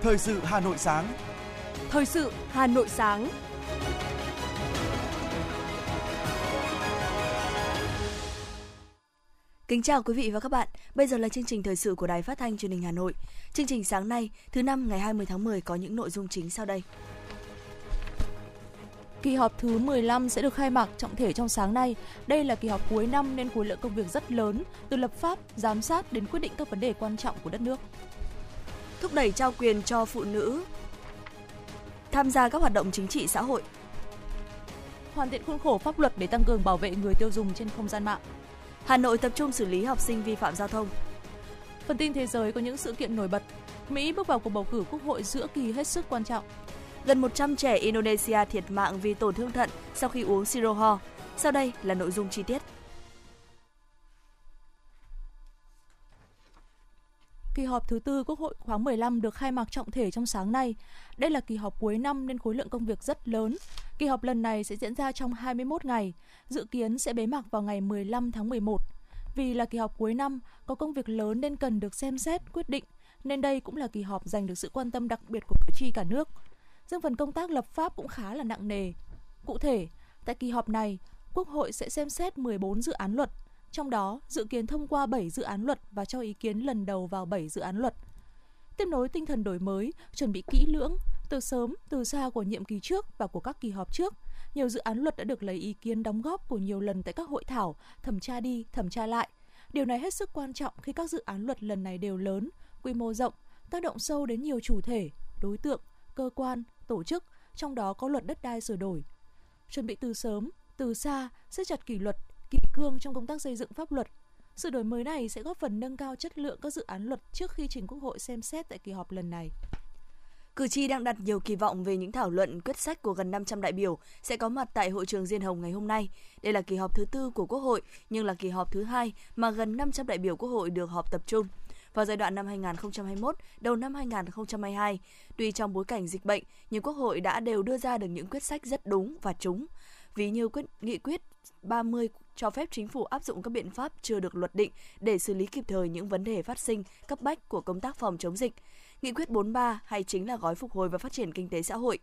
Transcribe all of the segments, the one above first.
Thời sự Hà Nội sáng. Thời sự Hà Nội sáng. Kính chào quý vị và các bạn. Bây giờ là chương trình thời sự của Đài Phát thanh Truyền hình Hà Nội. Chương trình sáng nay, thứ năm ngày 20 tháng 10 có những nội dung chính sau đây. Kỳ họp thứ 15 sẽ được khai mạc trọng thể trong sáng nay. Đây là kỳ họp cuối năm nên khối lượng công việc rất lớn, từ lập pháp, giám sát đến quyết định các vấn đề quan trọng của đất nước. Thúc đẩy trao quyền cho phụ nữ tham gia các hoạt động chính trị xã hội. Hoàn thiện khuôn khổ pháp luật để tăng cường bảo vệ người tiêu dùng trên không gian mạng. Hà Nội tập trung xử lý học sinh vi phạm giao thông. Phần tin thế giới có những sự kiện nổi bật. Mỹ bước vào cuộc bầu cử Quốc hội giữa kỳ hết sức quan trọng. Gần 100 trẻ Indonesia thiệt mạng vì tổn thương thận sau khi uống siro ho. Sau đây là nội dung chi tiết. Kỳ họp thứ tư Quốc hội khóa 15 được khai mạc trọng thể trong sáng nay. Đây là kỳ họp cuối năm nên khối lượng công việc rất lớn. Kỳ họp lần này sẽ diễn ra trong 21 ngày, dự kiến sẽ bế mạc vào ngày 15 tháng 11. Vì là kỳ họp cuối năm, có công việc lớn nên cần được xem xét, quyết định, nên đây cũng là kỳ họp giành được sự quan tâm đặc biệt của cử tri cả nước. Riêng phần công tác lập pháp cũng khá là nặng nề. Cụ thể, tại kỳ họp này, Quốc hội sẽ xem xét 14 dự án luật, trong đó dự kiến thông qua 7 dự án luật và cho ý kiến lần đầu vào 7 dự án luật. Tiếp nối tinh thần đổi mới, chuẩn bị kỹ lưỡng, từ sớm, từ xa của nhiệm kỳ trước và của các kỳ họp trước, nhiều dự án luật đã được lấy ý kiến đóng góp của nhiều lần tại các hội thảo, thẩm tra đi, thẩm tra lại. Điều này hết sức quan trọng khi các dự án luật lần này đều lớn, quy mô rộng, tác động sâu đến nhiều chủ thể, đối tượng, cơ quan, tổ chức, trong đó có luật đất đai sửa đổi. Chuẩn bị từ sớm, từ xa, siết chặt kỷ luật, kỷ cương trong công tác xây dựng pháp luật. Sự đổi mới này sẽ góp phần nâng cao chất lượng các dự án luật trước khi trình Quốc hội xem xét tại kỳ họp lần này. Cử tri đang đặt nhiều kỳ vọng về những thảo luận quyết sách của gần 500 đại biểu sẽ có mặt tại hội trường Diên Hồng ngày hôm nay. Đây là kỳ họp thứ tư của Quốc hội, nhưng là kỳ họp thứ hai mà gần 500 đại biểu Quốc hội được họp tập trung. Vào giai đoạn năm 2021, đầu năm 2022, tuy trong bối cảnh dịch bệnh, nhưng Quốc hội đã đều đưa ra được những quyết sách rất đúng và trúng. Ví như nghị quyết 30 cho phép chính phủ áp dụng các biện pháp chưa được luật định để xử lý kịp thời những vấn đề phát sinh cấp bách của công tác phòng chống dịch. Nghị quyết 43 hay chính là gói phục hồi và phát triển kinh tế xã hội.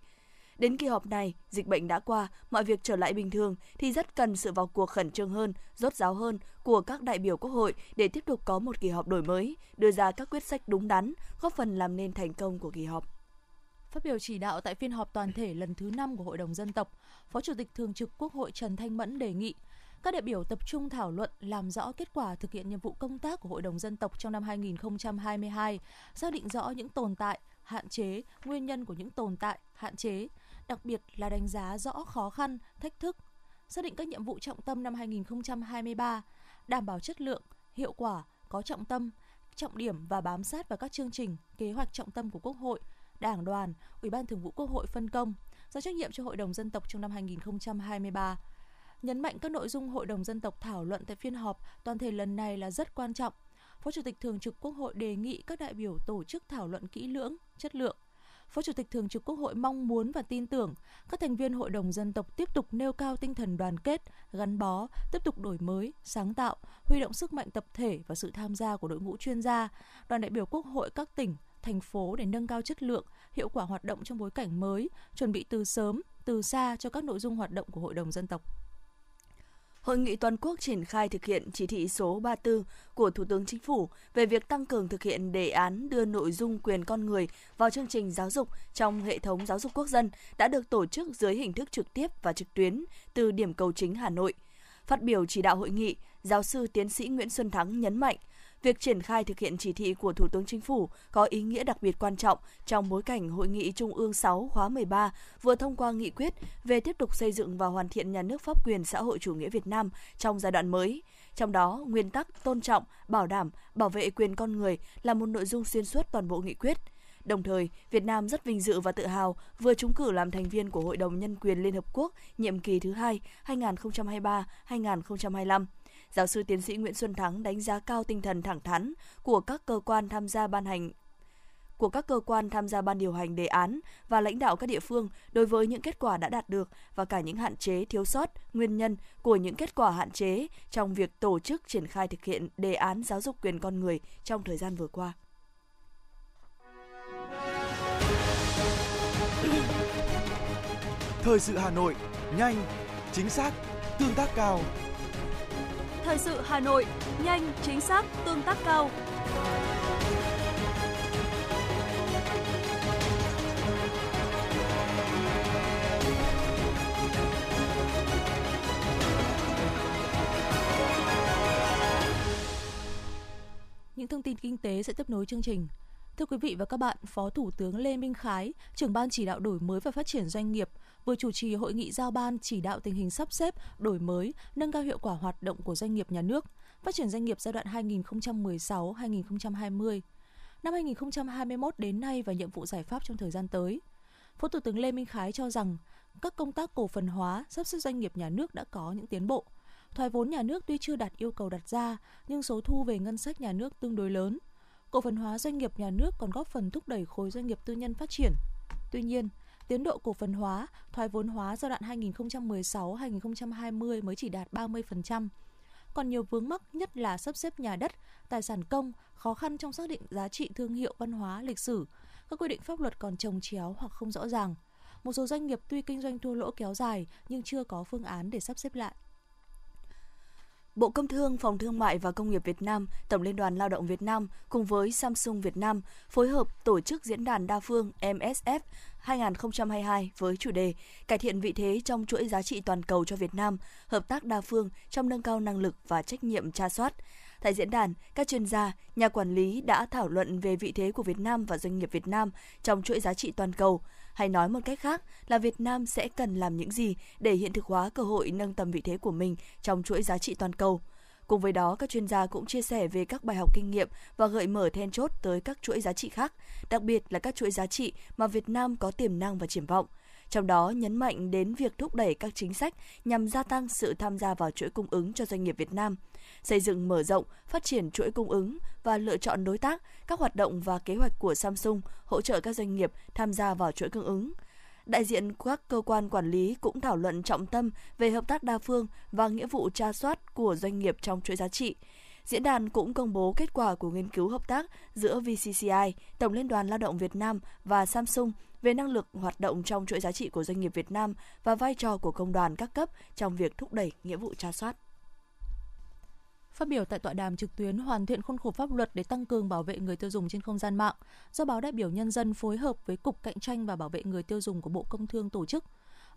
Đến kỳ họp này, dịch bệnh đã qua, mọi việc trở lại bình thường thì rất cần sự vào cuộc khẩn trương hơn, rốt ráo hơn của các đại biểu Quốc hội để tiếp tục có một kỳ họp đổi mới, đưa ra các quyết sách đúng đắn, góp phần làm nên thành công của kỳ họp. Phát biểu chỉ đạo tại phiên họp toàn thể lần thứ 5 của Hội đồng Dân tộc, Phó Chủ tịch Thường trực Quốc hội Trần Thanh Mẫn đề nghị các đại biểu tập trung thảo luận làm rõ kết quả thực hiện nhiệm vụ công tác của Hội đồng Dân tộc trong năm 2022, xác định rõ những tồn tại, hạn chế, nguyên nhân của những tồn tại, hạn chế, đặc biệt là đánh giá rõ khó khăn, thách thức, xác định các nhiệm vụ trọng tâm năm 2023, đảm bảo chất lượng, hiệu quả, có trọng tâm, trọng điểm và bám sát vào các chương trình, kế hoạch trọng tâm của Quốc hội, Đảng đoàn, Ủy ban Thường vụ Quốc hội phân công, giao trách nhiệm cho Hội đồng Dân tộc trong năm 2023. Nhấn mạnh các nội dung Hội đồng Dân tộc thảo luận tại phiên họp toàn thể lần này là rất quan trọng, Phó Chủ tịch Thường trực Quốc hội đề nghị các đại biểu tổ chức thảo luận kỹ lưỡng, chất lượng. Phó Chủ tịch Thường trực Quốc hội mong muốn và tin tưởng các thành viên Hội đồng Dân tộc tiếp tục nêu cao tinh thần đoàn kết, gắn bó, tiếp tục đổi mới, sáng tạo, huy động sức mạnh tập thể và sự tham gia của đội ngũ chuyên gia, đoàn đại biểu Quốc hội các tỉnh, thành phố để nâng cao chất lượng, hiệu quả hoạt động trong bối cảnh mới, chuẩn bị từ sớm, từ xa cho các nội dung hoạt động của Hội đồng Dân tộc. Hội nghị toàn quốc triển khai thực hiện chỉ thị số 34 của Thủ tướng Chính phủ về việc tăng cường thực hiện đề án đưa nội dung quyền con người vào chương trình giáo dục trong hệ thống giáo dục quốc dân đã được tổ chức dưới hình thức trực tiếp và trực tuyến từ điểm Cầu Chính, Hà Nội. Phát biểu chỉ đạo hội nghị, giáo sư tiến sĩ Nguyễn Xuân Thắng nhấn mạnh, việc triển khai thực hiện chỉ thị của Thủ tướng Chính phủ có ý nghĩa đặc biệt quan trọng trong bối cảnh Hội nghị Trung ương 6 khóa 13 vừa thông qua nghị quyết về tiếp tục xây dựng và hoàn thiện nhà nước pháp quyền xã hội chủ nghĩa Việt Nam trong giai đoạn mới. Trong đó, nguyên tắc tôn trọng, bảo đảm, bảo vệ quyền con người là một nội dung xuyên suốt toàn bộ nghị quyết. Đồng thời, Việt Nam rất vinh dự và tự hào vừa trúng cử làm thành viên của Hội đồng Nhân quyền Liên Hợp Quốc nhiệm kỳ thứ 2 2023-2025. Giáo sư tiến sĩ Nguyễn Xuân Thắng đánh giá cao tinh thần thẳng thắn của các cơ quan tham gia ban hành của các cơ quan tham gia ban điều hành đề án và lãnh đạo các địa phương đối với những kết quả đã đạt được và cả những hạn chế, thiếu sót, nguyên nhân của những kết quả hạn chế trong việc tổ chức triển khai thực hiện đề án giáo dục quyền con người trong thời gian vừa qua. Thời sự Hà Nội, nhanh, chính xác, tương tác cao. Thời sự Hà Nội, nhanh, chính xác, tương tác cao. Những thông tin kinh tế sẽ tiếp nối chương trình. Thưa quý vị và các bạn, Phó Thủ tướng Lê Minh Khái, trưởng Ban Chỉ đạo Đổi mới và Phát triển Doanh nghiệp, vừa chủ trì hội nghị giao ban chỉ đạo tình hình sắp xếp, đổi mới, nâng cao hiệu quả hoạt động của doanh nghiệp nhà nước, phát triển doanh nghiệp giai đoạn 2016-2020. Năm 2021 đến nay và nhiệm vụ giải pháp trong thời gian tới. Phó Thủ tướng Lê Minh Khái cho rằng, các công tác cổ phần hóa, sắp xếp doanh nghiệp nhà nước đã có những tiến bộ. Thoái vốn nhà nước tuy chưa đạt yêu cầu đặt ra, nhưng số thu về ngân sách nhà nước tương đối lớn. Cổ phần hóa doanh nghiệp nhà nước còn góp phần thúc đẩy khối doanh nghiệp tư nhân phát triển. Tuy nhiên, tiến độ cổ phần hóa, thoái vốn hóa giai đoạn 2016-2020 mới chỉ đạt 30%. Còn nhiều vướng mắc, nhất là sắp xếp nhà đất, tài sản công, khó khăn trong xác định giá trị thương hiệu văn hóa, lịch sử. Các quy định pháp luật còn chồng chéo hoặc không rõ ràng. Một số doanh nghiệp tuy kinh doanh thua lỗ kéo dài nhưng chưa có phương án để sắp xếp lại. Bộ Công Thương, Phòng Thương mại và Công nghiệp Việt Nam, Tổng Liên đoàn Lao động Việt Nam cùng với Samsung Việt Nam phối hợp tổ chức diễn đàn đa phương MSF 2022 với chủ đề Cải thiện vị thế trong chuỗi giá trị toàn cầu cho Việt Nam, hợp tác đa phương trong nâng cao năng lực và trách nhiệm tra soát. Tại diễn đàn, các chuyên gia, nhà quản lý đã thảo luận về vị thế của Việt Nam và doanh nghiệp Việt Nam trong chuỗi giá trị toàn cầu. Hay nói một cách khác là Việt Nam sẽ cần làm những gì để hiện thực hóa cơ hội nâng tầm vị thế của mình trong chuỗi giá trị toàn cầu. Cùng với đó, các chuyên gia cũng chia sẻ về các bài học kinh nghiệm và gợi mở then chốt tới các chuỗi giá trị khác, đặc biệt là các chuỗi giá trị mà Việt Nam có tiềm năng và triển vọng. Trong đó, nhấn mạnh đến việc thúc đẩy các chính sách nhằm gia tăng sự tham gia vào chuỗi cung ứng cho doanh nghiệp Việt Nam, xây dựng mở rộng, phát triển chuỗi cung ứng và lựa chọn đối tác, các hoạt động và kế hoạch của Samsung hỗ trợ các doanh nghiệp tham gia vào chuỗi cung ứng. Đại diện các cơ quan quản lý cũng thảo luận trọng tâm về hợp tác đa phương và nghĩa vụ tra soát của doanh nghiệp trong chuỗi giá trị. Diễn đàn cũng công bố kết quả của nghiên cứu hợp tác giữa VCCI, Tổng Liên đoàn Lao động Việt Nam và Samsung về năng lực hoạt động trong chuỗi giá trị của doanh nghiệp Việt Nam và vai trò của công đoàn các cấp trong việc thúc đẩy nghĩa vụ tra soát. Phát biểu tại tọa đàm trực tuyến hoàn thiện khuôn khổ pháp luật để tăng cường bảo vệ người tiêu dùng trên không gian mạng, do Báo Đại biểu Nhân dân phối hợp với Cục Cạnh tranh và Bảo vệ người tiêu dùng của Bộ Công Thương tổ chức,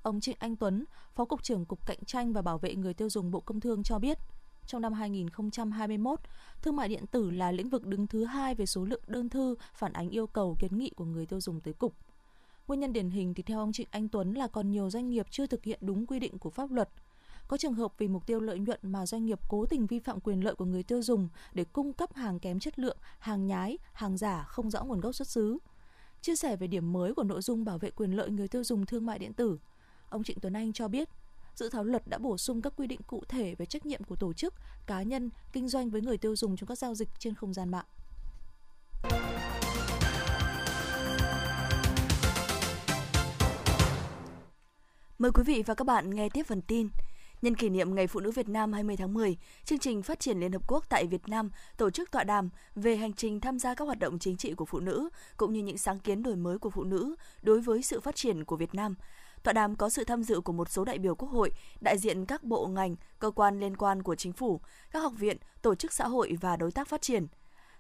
ông Trịnh Anh Tuấn, Phó Cục trưởng Cục Cạnh tranh và Bảo vệ người tiêu dùng Bộ Công Thương cho biết, trong năm 2021, thương mại điện tử là lĩnh vực đứng thứ 2 về số lượng đơn thư phản ánh yêu cầu kiến nghị của người tiêu dùng tới Cục. Nguyên nhân điển hình thì theo ông Trịnh Anh Tuấn là còn nhiều doanh nghiệp chưa thực hiện đúng quy định của pháp luật. Có trường hợp vì mục tiêu lợi nhuận mà doanh nghiệp cố tình vi phạm quyền lợi của người tiêu dùng để cung cấp hàng kém chất lượng, hàng nhái, hàng giả không rõ nguồn gốc xuất xứ. Chia sẻ về điểm mới của nội dung bảo vệ quyền lợi người tiêu dùng thương mại điện tử, ông Trịnh Tuấn Anh cho biết, dự thảo luật đã bổ sung các quy định cụ thể về trách nhiệm của tổ chức, cá nhân, kinh doanh với người tiêu dùng trong các giao dịch trên không gian mạng. Mời quý vị và các bạn nghe tiếp phần tin. Nhân kỷ niệm Ngày Phụ nữ Việt Nam 20 tháng 10, chương trình Phát triển Liên Hợp Quốc tại Việt Nam tổ chức tọa đàm về hành trình tham gia các hoạt động chính trị của phụ nữ, cũng như những sáng kiến đổi mới của phụ nữ đối với sự phát triển của Việt Nam. Tọa đàm có sự tham dự của một số đại biểu Quốc hội, đại diện các bộ ngành, cơ quan liên quan của chính phủ, các học viện, tổ chức xã hội và đối tác phát triển.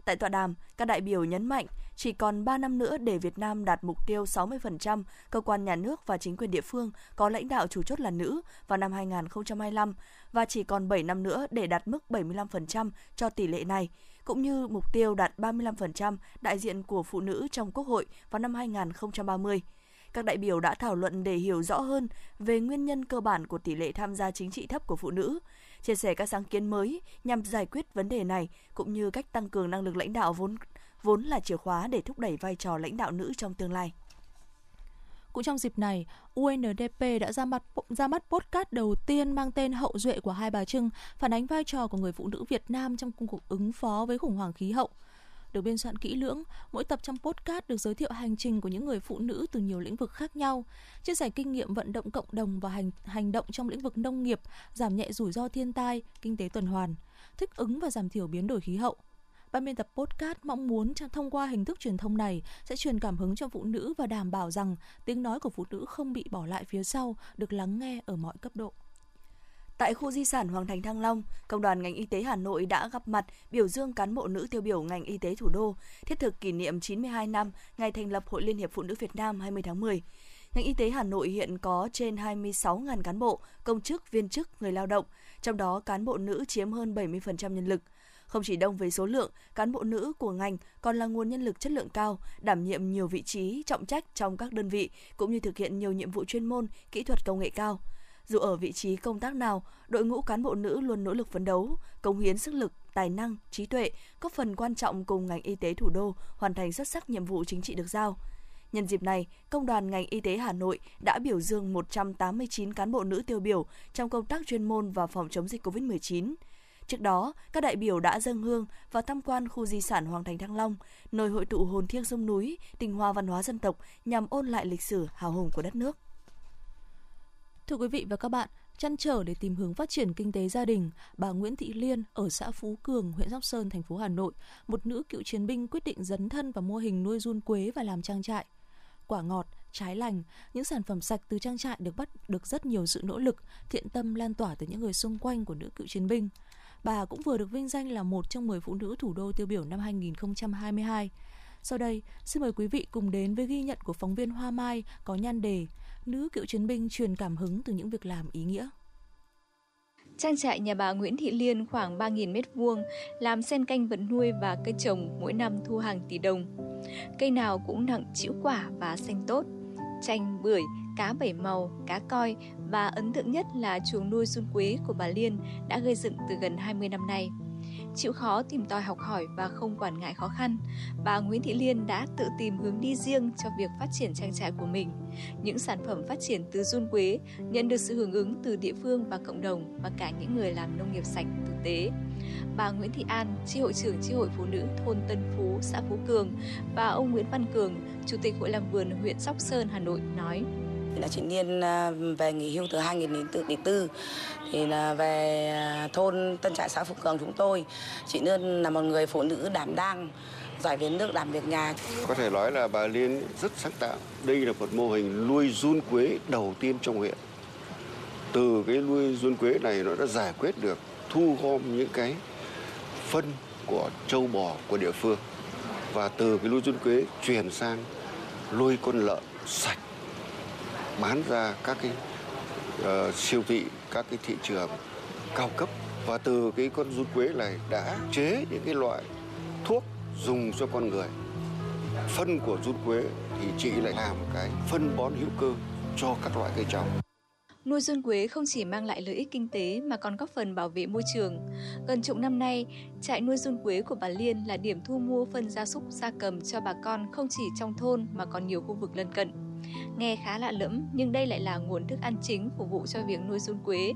Tại tọa đàm, các đại biểu nhấn mạnh chỉ còn 3 năm nữa để Việt Nam đạt mục tiêu 60% cơ quan nhà nước và chính quyền địa phương có lãnh đạo chủ chốt là nữ vào năm 2025 và chỉ còn 7 năm nữa để đạt mức 75% cho tỷ lệ này, cũng như mục tiêu đạt 35% đại diện của phụ nữ trong Quốc hội vào năm 2030. Các đại biểu đã thảo luận để hiểu rõ hơn về nguyên nhân cơ bản của tỷ lệ tham gia chính trị thấp của phụ nữ, chia sẻ các sáng kiến mới nhằm giải quyết vấn đề này, cũng như cách tăng cường năng lực lãnh đạo vốn là chìa khóa để thúc đẩy vai trò lãnh đạo nữ trong tương lai. Cũng trong dịp này, UNDP đã ra mắt podcast đầu tiên mang tên Hậu Duệ của hai bà Trưng, phản ánh vai trò của người phụ nữ Việt Nam trong công cuộc ứng phó với khủng hoảng khí hậu. được biên soạn kỹ lưỡng, mỗi tập trong podcast được giới thiệu hành trình của những người phụ nữ từ nhiều lĩnh vực khác nhau, chia sẻ kinh nghiệm vận động cộng đồng và hành động trong lĩnh vực nông nghiệp, giảm nhẹ rủi ro thiên tai, kinh tế tuần hoàn, thích ứng và giảm thiểu biến đổi khí hậu. Ban biên tập podcast mong muốn thông qua hình thức truyền thông này sẽ truyền cảm hứng cho phụ nữ và đảm bảo rằng tiếng nói của phụ nữ không bị bỏ lại phía sau, được lắng nghe ở mọi cấp độ. Tại khu di sản Hoàng Thành Thăng Long, Công đoàn ngành y tế Hà Nội đã gặp mặt biểu dương cán bộ nữ tiêu biểu ngành y tế thủ đô, thiết thực kỷ niệm 92 năm ngày thành lập Hội Liên Hiệp Phụ Nữ Việt Nam 20 tháng 10. Ngành y tế Hà Nội hiện có trên 26.000 cán bộ, công chức, viên chức, người lao động, trong đó cán bộ nữ chiếm hơn 70% nhân lực. Không chỉ đông về số lượng, cán bộ nữ của ngành còn là nguồn nhân lực chất lượng cao, đảm nhiệm nhiều vị trí, trọng trách trong các đơn vị, cũng như thực hiện nhiều nhiệm vụ chuyên môn, kỹ thuật công nghệ cao. Dù ở vị trí công tác nào, đội ngũ cán bộ nữ luôn nỗ lực phấn đấu, cống hiến sức lực, tài năng, trí tuệ, góp phần quan trọng cùng ngành y tế thủ đô hoàn thành xuất sắc nhiệm vụ chính trị được giao. Nhân dịp này, Công đoàn ngành y tế Hà Nội đã biểu dương 189 cán bộ nữ tiêu biểu trong công tác chuyên môn và phòng chống dịch COVID-19. Trước đó, các đại biểu đã dâng hương và tham quan khu di sản Hoàng Thành Thăng Long, nơi hội tụ hồn thiêng sông núi, tinh hoa văn hóa dân tộc nhằm ôn lại lịch sử hào hùng của đất nước. Thưa quý vị và các bạn, trăn trở để tìm hướng phát triển kinh tế gia đình, bà Nguyễn Thị Liên ở xã Phú Cường, huyện Sóc Sơn, thành phố Hà Nội, một nữ cựu chiến binh quyết định dấn thân vào mô hình nuôi giun quế và làm trang trại. Quả ngọt, trái lành, những sản phẩm sạch từ trang trại được rất nhiều sự nỗ lực, thiện tâm lan tỏa tới những người xung quanh của nữ cựu chiến binh. Bà cũng vừa được vinh danh là một trong 10 phụ nữ thủ đô tiêu biểu năm 2022. Sau đây, xin mời quý vị cùng đến với ghi nhận của phóng viên Hoa Mai có nhan đề Nữ cựu chiến binh truyền cảm hứng từ những việc làm ý nghĩa. Trang trại nhà bà Nguyễn Thị Liên khoảng 3.000 m2, làm xen canh vật nuôi và cây trồng, mỗi năm thu hàng tỷ đồng. Cây nào cũng nặng trĩu quả và xanh tốt. Chanh, bưởi, cá bảy màu, cá coi và ấn tượng nhất là chuồng nuôi giun quế của bà Liên đã gây dựng từ gần 20 năm nay. Chịu khó tìm tòi học hỏi và không quản ngại khó khăn, bà Nguyễn Thị Liên đã tự tìm hướng đi riêng cho việc phát triển trang trại của mình. Những sản phẩm phát triển từ giun quế nhận được sự hưởng ứng từ địa phương và cộng đồng và cả những người làm nông nghiệp sạch thực tế. Bà Nguyễn Thị An, chi hội trưởng chi hội phụ nữ thôn Tân Phú, xã Phú Cường và ông Nguyễn Văn Cường, chủ tịch hội làm vườn huyện Sóc Sơn, Hà Nội nói: Là chị Liên về nghỉ hưu từ 2004 thì là về thôn Tân Trại, xã Phú Cường chúng tôi. Chị Liên là một người phụ nữ đảm đang, giỏi việc nước, làm việc nhà. Có thể nói là bà Liên rất sáng tạo. Đây là một mô hình nuôi giun quế đầu tiên trong huyện. Từ cái nuôi giun quế này nó đã giải quyết được thu gom những cái phân của trâu bò của địa phương, và từ cái nuôi giun quế chuyển sang nuôi con lợn sạch, bán ra các cái siêu thị, các cái thị trường cao cấp. Và từ cái con giun quế này đã chế những cái loại thuốc dùng cho con người. Phân của giun quế thì chị lại làm cái phân bón hữu cơ cho các loại cây trồng. Nuôi giun quế không chỉ mang lại lợi ích kinh tế mà còn góp phần bảo vệ môi trường. Gần chục năm nay, trại nuôi giun quế của bà Liên là điểm thu mua phân gia súc, gia cầm cho bà con không chỉ trong thôn mà còn nhiều khu vực lân cận. Nghe khá lạ lẫm nhưng đây lại là nguồn thức ăn chính phục vụ cho việc nuôi giun quế.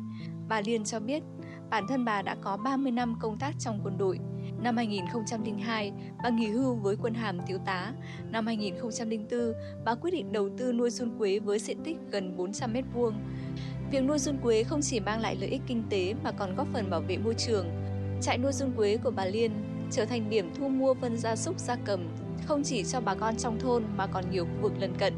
Bà Liên cho biết, bản thân bà đã có 30 năm công tác trong quân đội. Năm 2002, bà nghỉ hưu với quân hàm thiếu tá. Năm 2004, bà quyết định đầu tư nuôi giun quế với diện tích gần 400 m2. Việc nuôi giun quế không chỉ mang lại lợi ích kinh tế mà còn góp phần bảo vệ môi trường. Trại nuôi giun quế của bà Liên trở thành điểm thu mua phân gia súc, gia cầm không chỉ cho bà con trong thôn mà còn nhiều khu vực lân cận.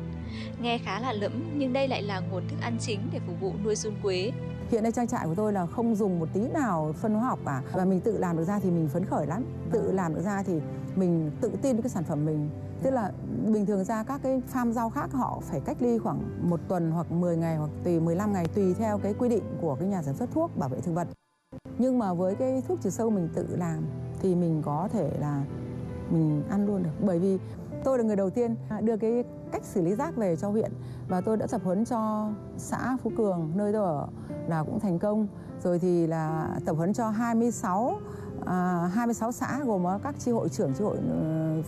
Nghe khá là lẫm nhưng đây lại là nguồn thức ăn chính để phục vụ nuôi giun quế. Hiện nay trang trại của tôi là không dùng một tí nào phân hóa học cả, và mình tự làm được ra thì mình phấn khởi lắm. Tự làm được ra thì mình tự tin cái sản phẩm mình. Tức là bình thường ra các cái farm rau khác họ phải cách ly khoảng 1 tuần hoặc 10 ngày hoặc tùy 15 ngày tùy theo cái quy định của cái nhà sản xuất thuốc bảo vệ thực vật. Nhưng mà với cái thuốc trừ sâu mình tự làm thì mình có thể là mình ăn luôn được, bởi vì tôi là người đầu tiên đưa cái cách xử lý rác về cho huyện, và tôi đã tập huấn cho xã Phú Cường nơi tôi ở là cũng thành công. Rồi thì là tập huấn cho 26 xã gồm các chi hội trưởng, chi hội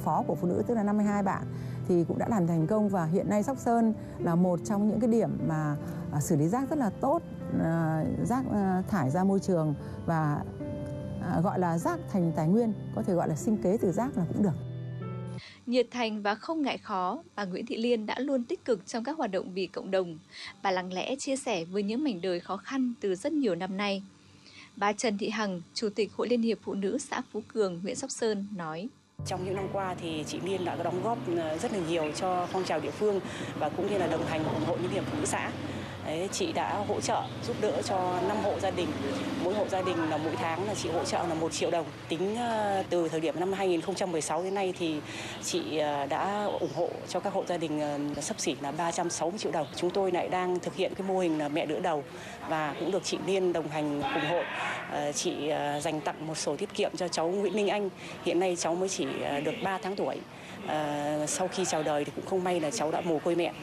phó của phụ nữ, tức là 52 bạn thì cũng đã làm thành công, và hiện nay Sóc Sơn là một trong những cái điểm mà xử lý rác rất là tốt, rác thải ra môi trường và gọi là rác thành tài nguyên, có thể gọi là sinh kế từ rác là cũng được. Nhiệt thành và không ngại khó, bà Nguyễn Thị Liên đã luôn tích cực trong các hoạt động vì cộng đồng. Bà lặng lẽ chia sẻ với những mảnh đời khó khăn từ rất nhiều năm nay. Bà Trần Thị Hằng, Chủ tịch Hội Liên Hiệp Phụ Nữ xã Phú Cường, huyện Sóc Sơn nói: Trong những năm qua thì chị Liên đã có đóng góp rất là nhiều cho phong trào địa phương và cũng như là đồng hành cùng Hội Liên Hiệp Phụ Nữ xã. Chị đã hỗ trợ giúp đỡ cho 5 hộ gia đình, mỗi hộ gia đình là mỗi tháng là chị hỗ trợ là 1 triệu đồng. Tính từ thời điểm năm 2016 đến nay thì chị đã ủng hộ cho các hộ gia đình xấp xỉ là 360 triệu đồng. Chúng tôi lại đang thực hiện cái mô hình là mẹ đỡ đầu và cũng được chị Liên đồng hành cùng hội. Chị dành tặng một sổ tiết kiệm cho cháu Nguyễn Minh Anh, hiện nay cháu mới chỉ được 3 tháng tuổi. Sau khi chào đời thì cũng không may là cháu đã mồ côi mẹ.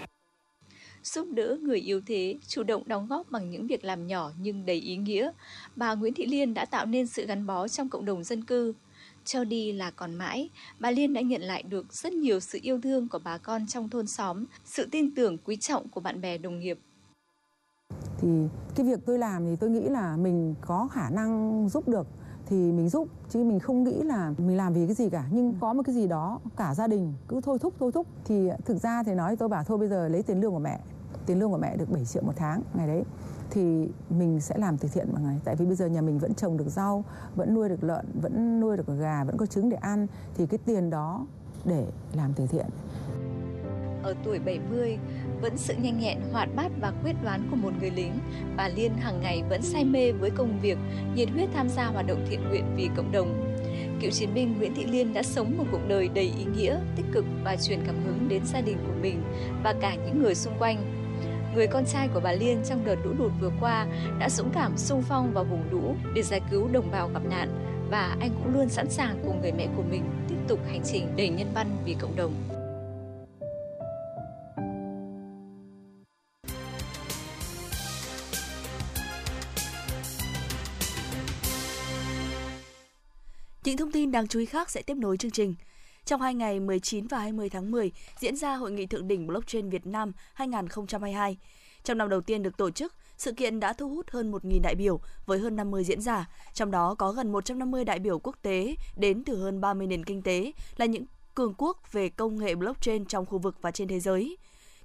Giúp đỡ người yếu thế, chủ động đóng góp bằng những việc làm nhỏ nhưng đầy ý nghĩa, bà Nguyễn Thị Liên đã tạo nên sự gắn bó trong cộng đồng dân cư. Cho đi là còn mãi, bà Liên đã nhận lại được rất nhiều sự yêu thương của bà con trong thôn xóm, sự tin tưởng quý trọng của bạn bè đồng nghiệp. Thì cái việc tôi làm thì tôi nghĩ là mình có khả năng giúp được thì mình giúp, chứ mình không nghĩ là mình làm vì cái gì cả. Nhưng có một cái gì đó cả gia đình cứ thôi thúc thì thực ra thì nói tôi bảo thôi bây giờ lấy tiền lương của mẹ. Tiền lương của mẹ được 7 triệu một tháng ngày đấy thì mình sẽ làm từ thiện mọi người. Tại vì bây giờ nhà mình vẫn trồng được rau, vẫn nuôi được lợn, vẫn nuôi được gà, vẫn có trứng để ăn thì cái tiền đó để làm từ thiện. Ở tuổi 70, vẫn sự nhanh nhẹn, hoạt bát và quyết đoán của một người lính, bà Liên hàng ngày vẫn say mê với công việc, nhiệt huyết tham gia hoạt động thiện nguyện vì cộng đồng. Cựu chiến binh Nguyễn Thị Liên đã sống một cuộc đời đầy ý nghĩa, tích cực và truyền cảm hứng đến gia đình của mình và cả những người xung quanh. Người con trai của bà Liên trong đợt lũ lụt vừa qua đã dũng cảm xung phong vào vùng lũ để giải cứu đồng bào gặp nạn và anh cũng luôn sẵn sàng cùng người mẹ của mình tiếp tục hành trình đầy nhân văn vì cộng đồng. Những thông tin đáng chú ý khác sẽ tiếp nối chương trình. Trong 2 ngày 19 và 20 tháng 10 diễn ra Hội nghị Thượng đỉnh Blockchain Việt Nam 2022. Trong năm đầu tiên được tổ chức, sự kiện đã thu hút hơn 1.000 đại biểu với hơn 50 diễn giả, trong đó có gần 150 đại biểu quốc tế đến từ hơn 30 nền kinh tế là những cường quốc về công nghệ blockchain trong khu vực và trên thế giới.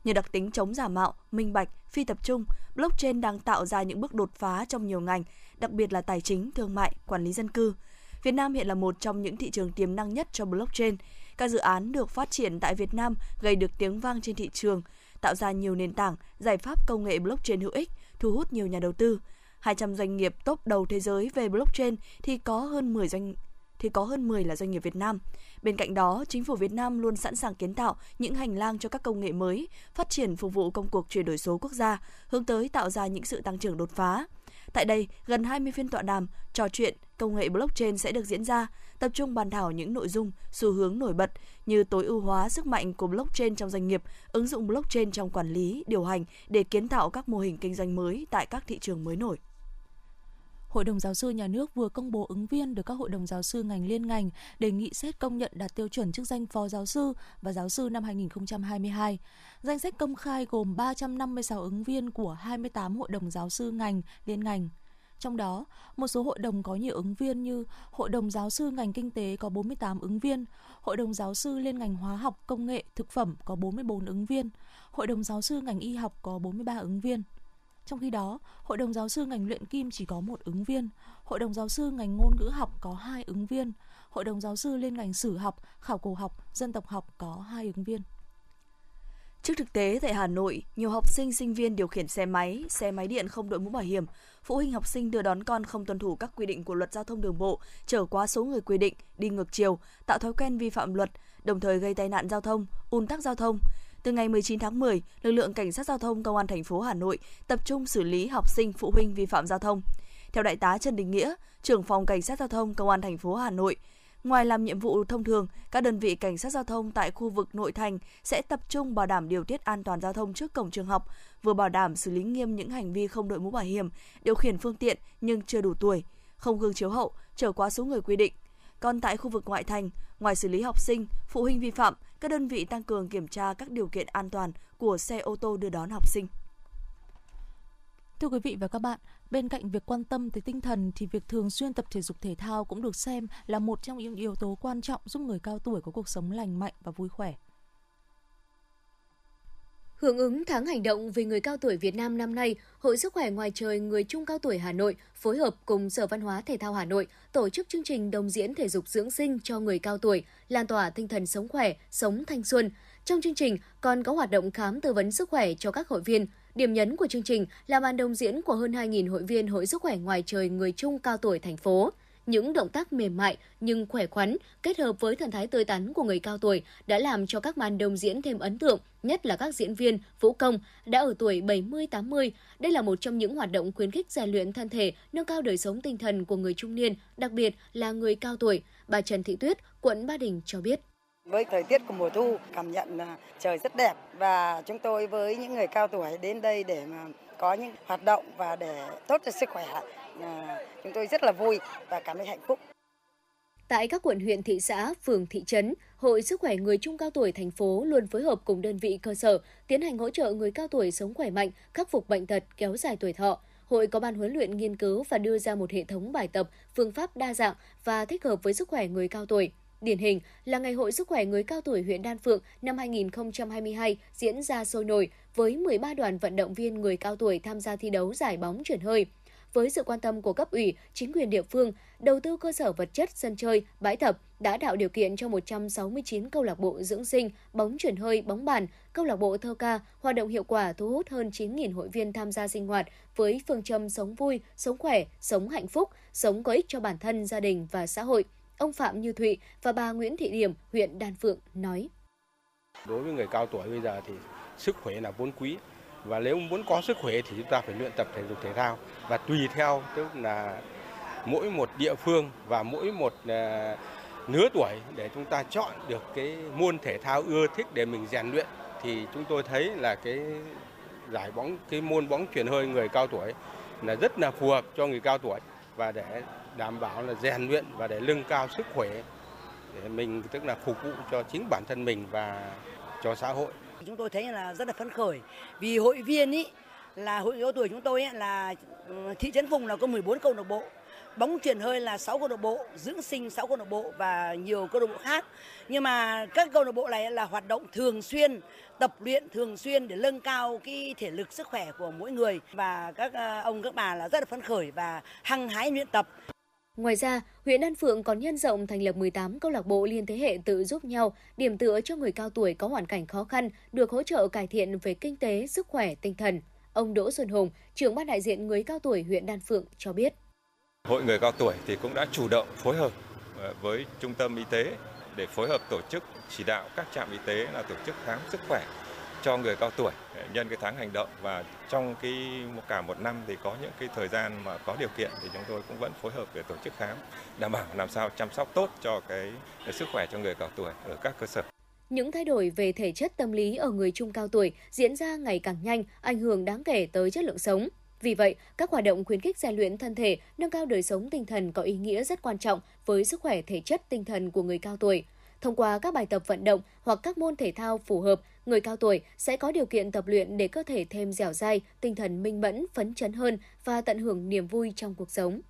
Nhờ đặc tính chống giả mạo, minh bạch, phi tập trung, blockchain đang tạo ra những bước đột phá trong nhiều ngành, đặc biệt là tài chính, thương mại, quản lý dân cư. Việt Nam hiện là một trong những thị trường tiềm năng nhất cho blockchain. Các dự án được phát triển tại Việt Nam gây được tiếng vang trên thị trường, tạo ra nhiều nền tảng, giải pháp công nghệ blockchain hữu ích, thu hút nhiều nhà đầu tư. 200 doanh nghiệp top đầu thế giới về blockchain thì có hơn 10 là doanh nghiệp Việt Nam. Bên cạnh đó, chính phủ Việt Nam luôn sẵn sàng kiến tạo những hành lang cho các công nghệ mới, phát triển phục vụ công cuộc chuyển đổi số quốc gia, hướng tới tạo ra những sự tăng trưởng đột phá. Tại đây, gần 20 phiên tọa đàm, trò chuyện, công nghệ blockchain sẽ được diễn ra, tập trung bàn thảo những nội dung, xu hướng nổi bật như tối ưu hóa sức mạnh của blockchain trong doanh nghiệp, ứng dụng blockchain trong quản lý, điều hành để kiến tạo các mô hình kinh doanh mới tại các thị trường mới nổi. Hội đồng giáo sư nhà nước vừa công bố ứng viên được các hội đồng giáo sư ngành liên ngành đề nghị xét công nhận đạt tiêu chuẩn chức danh phó giáo sư và giáo sư năm 2022. Danh sách công khai gồm 356 ứng viên của 28 hội đồng giáo sư ngành liên ngành. Trong đó, một số hội đồng có nhiều ứng viên như Hội đồng giáo sư ngành kinh tế có 48 ứng viên, Hội đồng giáo sư liên ngành hóa học, công nghệ, thực phẩm có 44 ứng viên, Hội đồng giáo sư ngành y học có 43 ứng viên. Trong khi đó, Hội đồng giáo sư ngành luyện kim chỉ có 1 ứng viên, Hội đồng giáo sư ngành ngôn ngữ học có 2 ứng viên, Hội đồng giáo sư liên ngành sử học, khảo cổ học, dân tộc học có 2 ứng viên. Trước thực tế tại Hà Nội, nhiều học sinh, sinh viên điều khiển xe máy điện không đội mũ bảo hiểm, phụ huynh học sinh đưa đón con không tuân thủ các quy định của Luật Giao thông Đường bộ, chở quá số người quy định, đi ngược chiều, tạo thói quen vi phạm luật, đồng thời gây tai nạn giao thông, ùn tắc giao thông. Từ ngày 19 tháng 10, lực lượng cảnh sát giao thông Công an thành phố Hà Nội tập trung xử lý học sinh, phụ huynh vi phạm giao thông. Theo Đại tá Trần Đình Nghĩa, trưởng phòng cảnh sát giao thông Công an thành phố Hà Nội, ngoài làm nhiệm vụ thông thường, các đơn vị cảnh sát giao thông tại khu vực nội thành sẽ tập trung bảo đảm điều tiết an toàn giao thông trước cổng trường học, vừa bảo đảm xử lý nghiêm những hành vi không đội mũ bảo hiểm, điều khiển phương tiện nhưng chưa đủ tuổi, không gương chiếu hậu, chở quá số người quy định. Còn tại khu vực ngoại thành, ngoài xử lý học sinh, phụ huynh vi phạm, các đơn vị tăng cường kiểm tra các điều kiện an toàn của xe ô tô đưa đón học sinh. Thưa quý vị và các bạn, bên cạnh việc quan tâm tới tinh thần thì việc thường xuyên tập thể dục thể thao cũng được xem là một trong những yếu tố quan trọng giúp người cao tuổi có cuộc sống lành mạnh và vui khỏe. Hưởng ứng tháng hành động vì người cao tuổi Việt Nam năm nay, Hội Sức khỏe ngoài trời người trung cao tuổi Hà Nội phối hợp cùng Sở Văn hóa Thể thao Hà Nội tổ chức chương trình đồng diễn thể dục dưỡng sinh cho người cao tuổi, lan tỏa tinh thần sống khỏe, sống thanh xuân. Trong chương trình còn có hoạt động khám tư vấn sức khỏe cho các hội viên. Điểm nhấn của chương trình là màn đồng diễn của hơn 2.000 hội viên Hội Sức khỏe ngoài trời người trung cao tuổi thành phố. Những động tác mềm mại nhưng khỏe khoắn kết hợp với thần thái tươi tắn của người cao tuổi đã làm cho các màn đồng diễn thêm ấn tượng, nhất là các diễn viên vũ công đã ở tuổi 70-80. Đây là một trong những hoạt động khuyến khích rèn luyện thân thể, nâng cao đời sống tinh thần của người trung niên, đặc biệt là người cao tuổi. Bà Trần Thị Tuyết, quận Ba Đình cho biết. Với thời tiết của mùa thu, cảm nhận là trời rất đẹp và chúng tôi với những người cao tuổi đến đây để mà có những hoạt động và để tốt cho sức khỏe. Chúng tôi rất là vui và cảm thấy hạnh phúc. Tại các quận, huyện, thị xã, phường, thị trấn, Hội Sức khỏe người trung cao tuổi thành phố luôn phối hợp cùng đơn vị cơ sở tiến hành hỗ trợ người cao tuổi sống khỏe mạnh, khắc phục bệnh tật, kéo dài tuổi thọ. Hội có ban huấn luyện nghiên cứu và đưa ra một hệ thống bài tập, phương pháp đa dạng và thích hợp với sức khỏe người cao tuổi. Điển hình là Ngày hội sức khỏe người cao tuổi huyện Đan Phượng năm 2022 diễn ra sôi nổi với 13 đoàn vận động viên người cao tuổi tham gia thi đấu giải bóng chuyền hơi. Với sự quan tâm của cấp ủy, chính quyền địa phương, đầu tư cơ sở vật chất, sân chơi, bãi tập đã tạo điều kiện cho 169 câu lạc bộ dưỡng sinh, bóng chuyền hơi, bóng bàn, câu lạc bộ thơ ca hoạt động hiệu quả, thu hút hơn 9.000 hội viên tham gia sinh hoạt với phương châm sống vui, sống khỏe, sống hạnh phúc, sống có ích cho bản thân, gia đình và xã hội. Ông Phạm Như Thụy và bà Nguyễn Thị Liên, huyện Đan Phượng nói. Đối với người cao tuổi bây giờ thì sức khỏe là vốn quý. Và nếu muốn có sức khỏe thì chúng ta phải luyện tập thể dục thể thao. Và tùy theo, tức là mỗi một địa phương và mỗi một lứa tuổi để chúng ta chọn được cái môn thể thao ưa thích để mình rèn luyện. Thì chúng tôi thấy là cái giải bóng, cái môn bóng chuyền hơi người cao tuổi là rất là phù hợp cho người cao tuổi. Và để đảm bảo là rèn luyện và để nâng cao sức khỏe để mình, tức là phục vụ cho chính bản thân mình và cho xã hội. Chúng tôi thấy là rất là phấn khởi vì hội viên ý là hội cao tuổi chúng tôi ý, là thị trấn vùng là có 14 câu lạc bộ, bóng chuyền hơi là 6 câu lạc bộ, dưỡng sinh 6 câu lạc bộ và nhiều câu lạc bộ khác. Nhưng mà các câu lạc bộ này là hoạt động thường xuyên, tập luyện thường xuyên để nâng cao cái thể lực sức khỏe của mỗi người và các ông các bà là rất là phấn khởi và hăng hái luyện tập. Ngoài ra, huyện Đan Phượng còn nhân rộng thành lập 18 câu lạc bộ liên thế hệ tự giúp nhau, điểm tựa cho người cao tuổi có hoàn cảnh khó khăn, được hỗ trợ cải thiện về kinh tế, sức khỏe, tinh thần. Ông Đỗ Xuân Hùng, trưởng ban đại diện người cao tuổi huyện Đan Phượng cho biết. Hội người cao tuổi thì cũng đã chủ động phối hợp với trung tâm y tế để phối hợp tổ chức chỉ đạo các trạm y tế là tổ chức khám sức khỏe cho người cao tuổi nhân cái tháng hành động, và trong cả một năm thì có những cái thời gian mà có điều kiện thì chúng tôi cũng vẫn phối hợp để tổ chức khám, đảm bảo làm sao chăm sóc tốt cho cái sức khỏe cho người cao tuổi ở các cơ sở. Những thay đổi về thể chất tâm lý ở người trung cao tuổi diễn ra ngày càng nhanh, ảnh hưởng đáng kể tới chất lượng sống. Vì vậy, các hoạt động khuyến khích rèn luyện thân thể, nâng cao đời sống tinh thần có ý nghĩa rất quan trọng với sức khỏe thể chất tinh thần của người cao tuổi. Thông qua các bài tập vận động hoặc các môn thể thao phù hợp, người cao tuổi sẽ có điều kiện tập luyện để cơ thể thêm dẻo dai, tinh thần minh mẫn, phấn chấn hơn và tận hưởng niềm vui trong cuộc sống.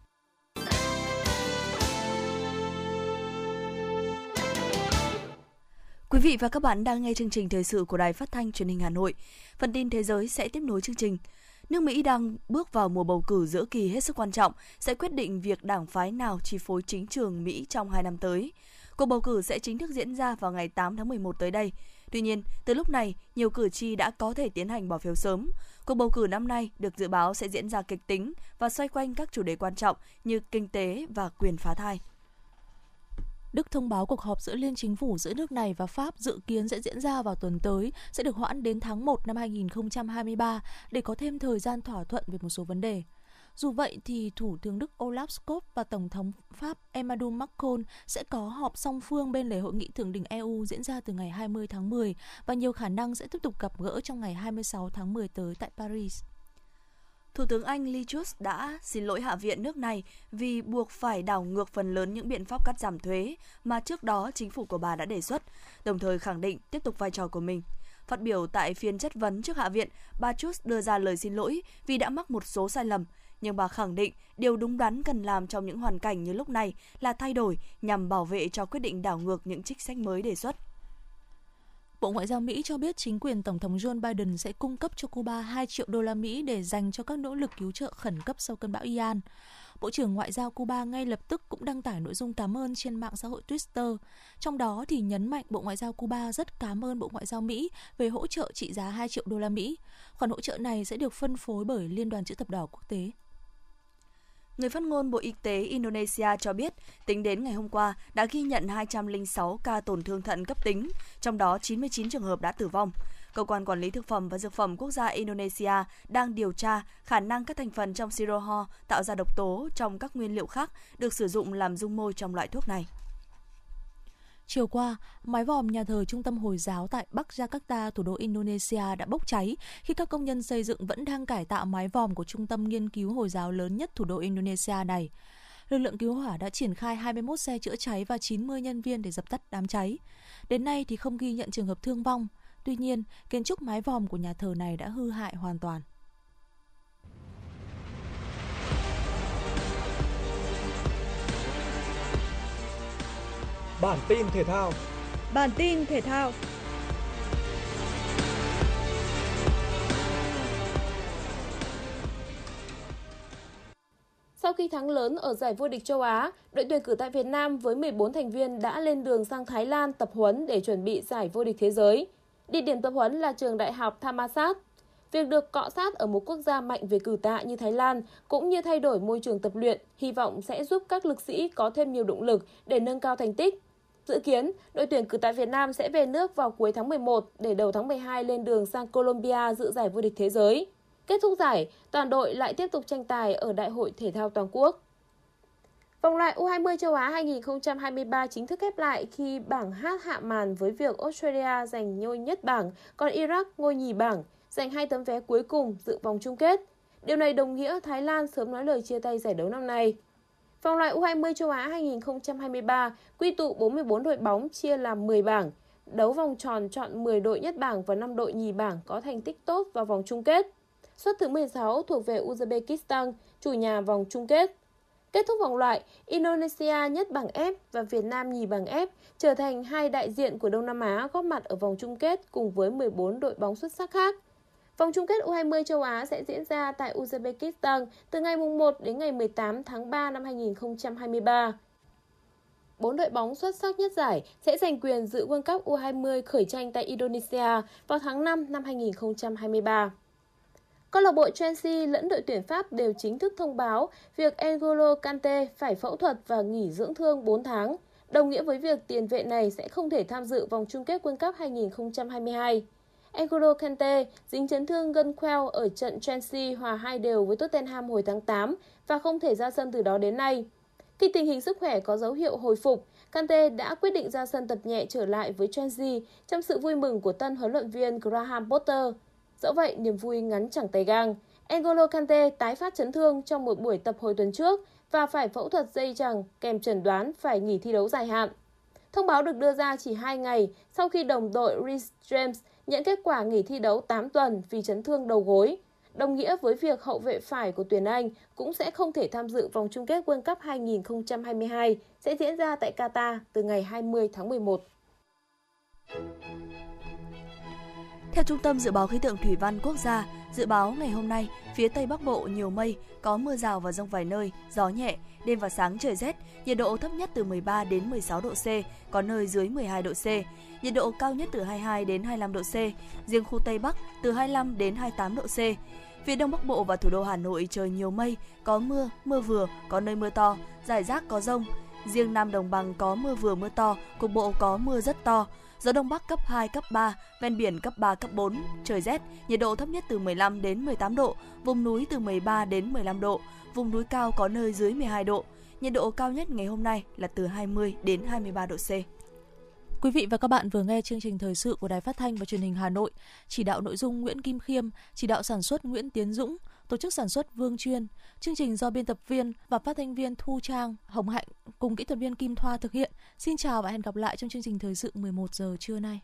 Quý vị và các bạn đang nghe chương trình thời sự của Đài Phát thanh Truyền hình Hà Nội. Phần tin thế giới sẽ tiếp nối chương trình. Nước Mỹ đang bước vào mùa bầu cử giữa kỳ hết sức quan trọng, sẽ quyết định việc đảng phái nào chi phối chính trường Mỹ trong 2 năm tới. Cuộc bầu cử sẽ chính thức diễn ra vào ngày 8 tháng 11 tới đây. Tuy nhiên, từ lúc này, nhiều cử tri đã có thể tiến hành bỏ phiếu sớm. Cuộc bầu cử năm nay được dự báo sẽ diễn ra kịch tính và xoay quanh các chủ đề quan trọng như kinh tế và quyền phá thai. Đức thông báo cuộc họp giữa liên chính phủ giữa nước này và Pháp dự kiến sẽ diễn ra vào tuần tới, sẽ được hoãn đến tháng 1 năm 2023 để có thêm thời gian thỏa thuận về một số vấn đề. Dù vậy thì Thủ tướng Đức Olaf Scholz và Tổng thống Pháp Emmanuel Macron sẽ có họp song phương bên lề Hội nghị Thượng đỉnh EU diễn ra từ ngày 20 tháng 10 và nhiều khả năng sẽ tiếp tục gặp gỡ trong ngày 26 tháng 10 tới tại Paris. Thủ tướng Anh Liz Truss đã xin lỗi Hạ viện nước này vì buộc phải đảo ngược phần lớn những biện pháp cắt giảm thuế mà trước đó chính phủ của bà đã đề xuất, đồng thời khẳng định tiếp tục vai trò của mình. Phát biểu tại phiên chất vấn trước Hạ viện, bà Trust đưa ra lời xin lỗi vì đã mắc một số sai lầm, nhưng bà khẳng định điều đúng đắn cần làm trong những hoàn cảnh như lúc này là thay đổi nhằm bảo vệ cho quyết định đảo ngược những chính sách mới đề xuất. Bộ Ngoại giao Mỹ cho biết chính quyền Tổng thống Joe Biden sẽ cung cấp cho Cuba 2 triệu đô la Mỹ để dành cho các nỗ lực cứu trợ khẩn cấp sau cơn bão Ian. Bộ trưởng Ngoại giao Cuba ngay lập tức cũng đăng tải nội dung cảm ơn trên mạng xã hội Twitter. Trong đó thì nhấn mạnh Bộ Ngoại giao Cuba rất cảm ơn Bộ Ngoại giao Mỹ về hỗ trợ trị giá 2 triệu đô la Mỹ. Khoản hỗ trợ này sẽ được phân phối bởi Liên đoàn Chữ thập đỏ quốc tế. Người phát ngôn Bộ Y tế Indonesia cho biết, tính đến ngày hôm qua đã ghi nhận 206 ca tổn thương thận cấp tính, trong đó 99 trường hợp đã tử vong. Cơ quan Quản lý Thực phẩm và Dược phẩm Quốc gia Indonesia đang điều tra khả năng các thành phần trong siro ho tạo ra độc tố trong các nguyên liệu khác được sử dụng làm dung môi trong loại thuốc này. Chiều qua, mái vòm nhà thờ Trung tâm Hồi giáo tại Bắc Jakarta, thủ đô Indonesia đã bốc cháy khi các công nhân xây dựng vẫn đang cải tạo mái vòm của trung tâm nghiên cứu Hồi giáo lớn nhất thủ đô Indonesia này. Lực lượng cứu hỏa đã triển khai 21 xe chữa cháy và 90 nhân viên để dập tắt đám cháy. Đến nay thì không ghi nhận trường hợp thương vong. Tuy nhiên, kiến trúc mái vòm của nhà thờ này đã hư hại hoàn toàn. Bản tin thể thao. Sau khi thắng lớn ở giải vô địch châu Á, đội tuyển cử tại Việt Nam với 14 thành viên đã lên đường sang Thái Lan tập huấn để chuẩn bị giải vô địch thế giới. Địa điểm tập huấn là trường đại học Thammasat. Việc được cọ sát ở một quốc gia mạnh về cử tạ như Thái Lan cũng như thay đổi môi trường tập luyện, hy vọng sẽ giúp các lực sĩ có thêm nhiều động lực để nâng cao thành tích. Dự kiến, đội tuyển cử tạ Việt Nam sẽ về nước vào cuối tháng 11 để đầu tháng 12 lên đường sang Colombia dự giải vô địch thế giới. Kết thúc giải, toàn đội lại tiếp tục tranh tài ở Đại hội Thể thao Toàn quốc. Vòng loại U20 châu Á 2023 chính thức khép lại khi bảng H hạ màn với việc Australia giành ngôi nhất bảng, còn Iraq ngôi nhì bảng, giành 2 tấm vé cuối cùng dự vòng chung kết. Điều này đồng nghĩa Thái Lan sớm nói lời chia tay giải đấu năm nay. Vòng loại U20 châu Á 2023 quy tụ 44 đội bóng chia làm 10 bảng. Đấu vòng tròn chọn 10 đội nhất bảng và 5 đội nhì bảng có thành tích tốt vào vòng chung kết. Suất thứ 16 thuộc về Uzbekistan, chủ nhà vòng chung kết. Kết thúc vòng loại, Indonesia nhất bảng F và Việt Nam nhì bảng F trở thành hai đại diện của Đông Nam Á góp mặt ở vòng chung kết cùng với 14 đội bóng xuất sắc khác. Vòng chung kết U20 châu Á sẽ diễn ra tại Uzbekistan từ ngày 1 đến ngày 18 tháng 3 năm 2023. 4 đội bóng xuất sắc nhất giải sẽ giành quyền dự World Cup U20 khởi tranh tại Indonesia vào tháng 5 năm 2023. Câu lạc bộ Chelsea lẫn đội tuyển Pháp đều chính thức thông báo việc Ngolo Kanté phải phẫu thuật và nghỉ dưỡng thương 4 tháng, đồng nghĩa với việc tiền vệ này sẽ không thể tham dự vòng chung kết World Cup 2022. Ngolo Kanté dính chấn thương gân khoeo ở trận Chelsea hòa 2-2 với Tottenham hồi tháng 8 và không thể ra sân từ đó đến nay. Khi tình hình sức khỏe có dấu hiệu hồi phục, Kanté đã quyết định ra sân tập nhẹ trở lại với Chelsea trong sự vui mừng của tân huấn luyện viên Graham Potter. Dẫu vậy, niềm vui ngắn chẳng tay gang. Ngolo Kanté tái phát chấn thương trong một buổi tập hồi tuần trước và phải phẫu thuật dây chằng kèm chẩn đoán phải nghỉ thi đấu dài hạn. Thông báo được đưa ra chỉ 2 ngày sau khi đồng đội Reece James nhận kết quả nghỉ thi đấu 8 tuần vì chấn thương đầu gối, đồng nghĩa với việc hậu vệ phải của tuyển Anh cũng sẽ không thể tham dự vòng chung kết World Cup 2022 sẽ diễn ra tại Qatar từ ngày 20 tháng 11. Theo Trung tâm Dự báo Khí tượng Thủy văn Quốc gia, dự báo ngày hôm nay, phía Tây Bắc Bộ nhiều mây, có mưa rào và dông vài nơi, gió nhẹ, đêm và sáng trời rét, nhiệt độ thấp nhất từ 13 đến 16 độ C, có nơi dưới 12 độ C, nhiệt độ cao nhất từ 22 đến 25 độ C, riêng khu Tây Bắc từ 25 đến 28 độ C. Phía Đông Bắc Bộ và thủ đô Hà Nội trời nhiều mây, có mưa, mưa vừa, có nơi mưa to, rải rác có dông, riêng Nam Đồng Bằng có mưa vừa mưa to, cục bộ có mưa rất to. Gió Đông Bắc cấp 2, cấp 3, ven biển cấp 3, cấp 4, trời rét, nhiệt độ thấp nhất từ 15 đến 18 độ, vùng núi từ 13 đến 15 độ, vùng núi cao có nơi dưới 12 độ. Nhiệt độ cao nhất ngày hôm nay là từ 20 đến 23 độ C. Quý vị và các bạn vừa nghe chương trình thời sự của Đài Phát thanh và Truyền hình Hà Nội, chỉ đạo nội dung Nguyễn Kim Khiêm, chỉ đạo sản xuất Nguyễn Tiến Dũng, tổ chức sản xuất Vương Chuyên. Chương trình do biên tập viên và phát thanh viên Thu Trang, Hồng Hạnh cùng kỹ thuật viên Kim Thoa thực hiện. Xin chào và hẹn gặp lại trong chương trình thời sự 11 giờ trưa nay.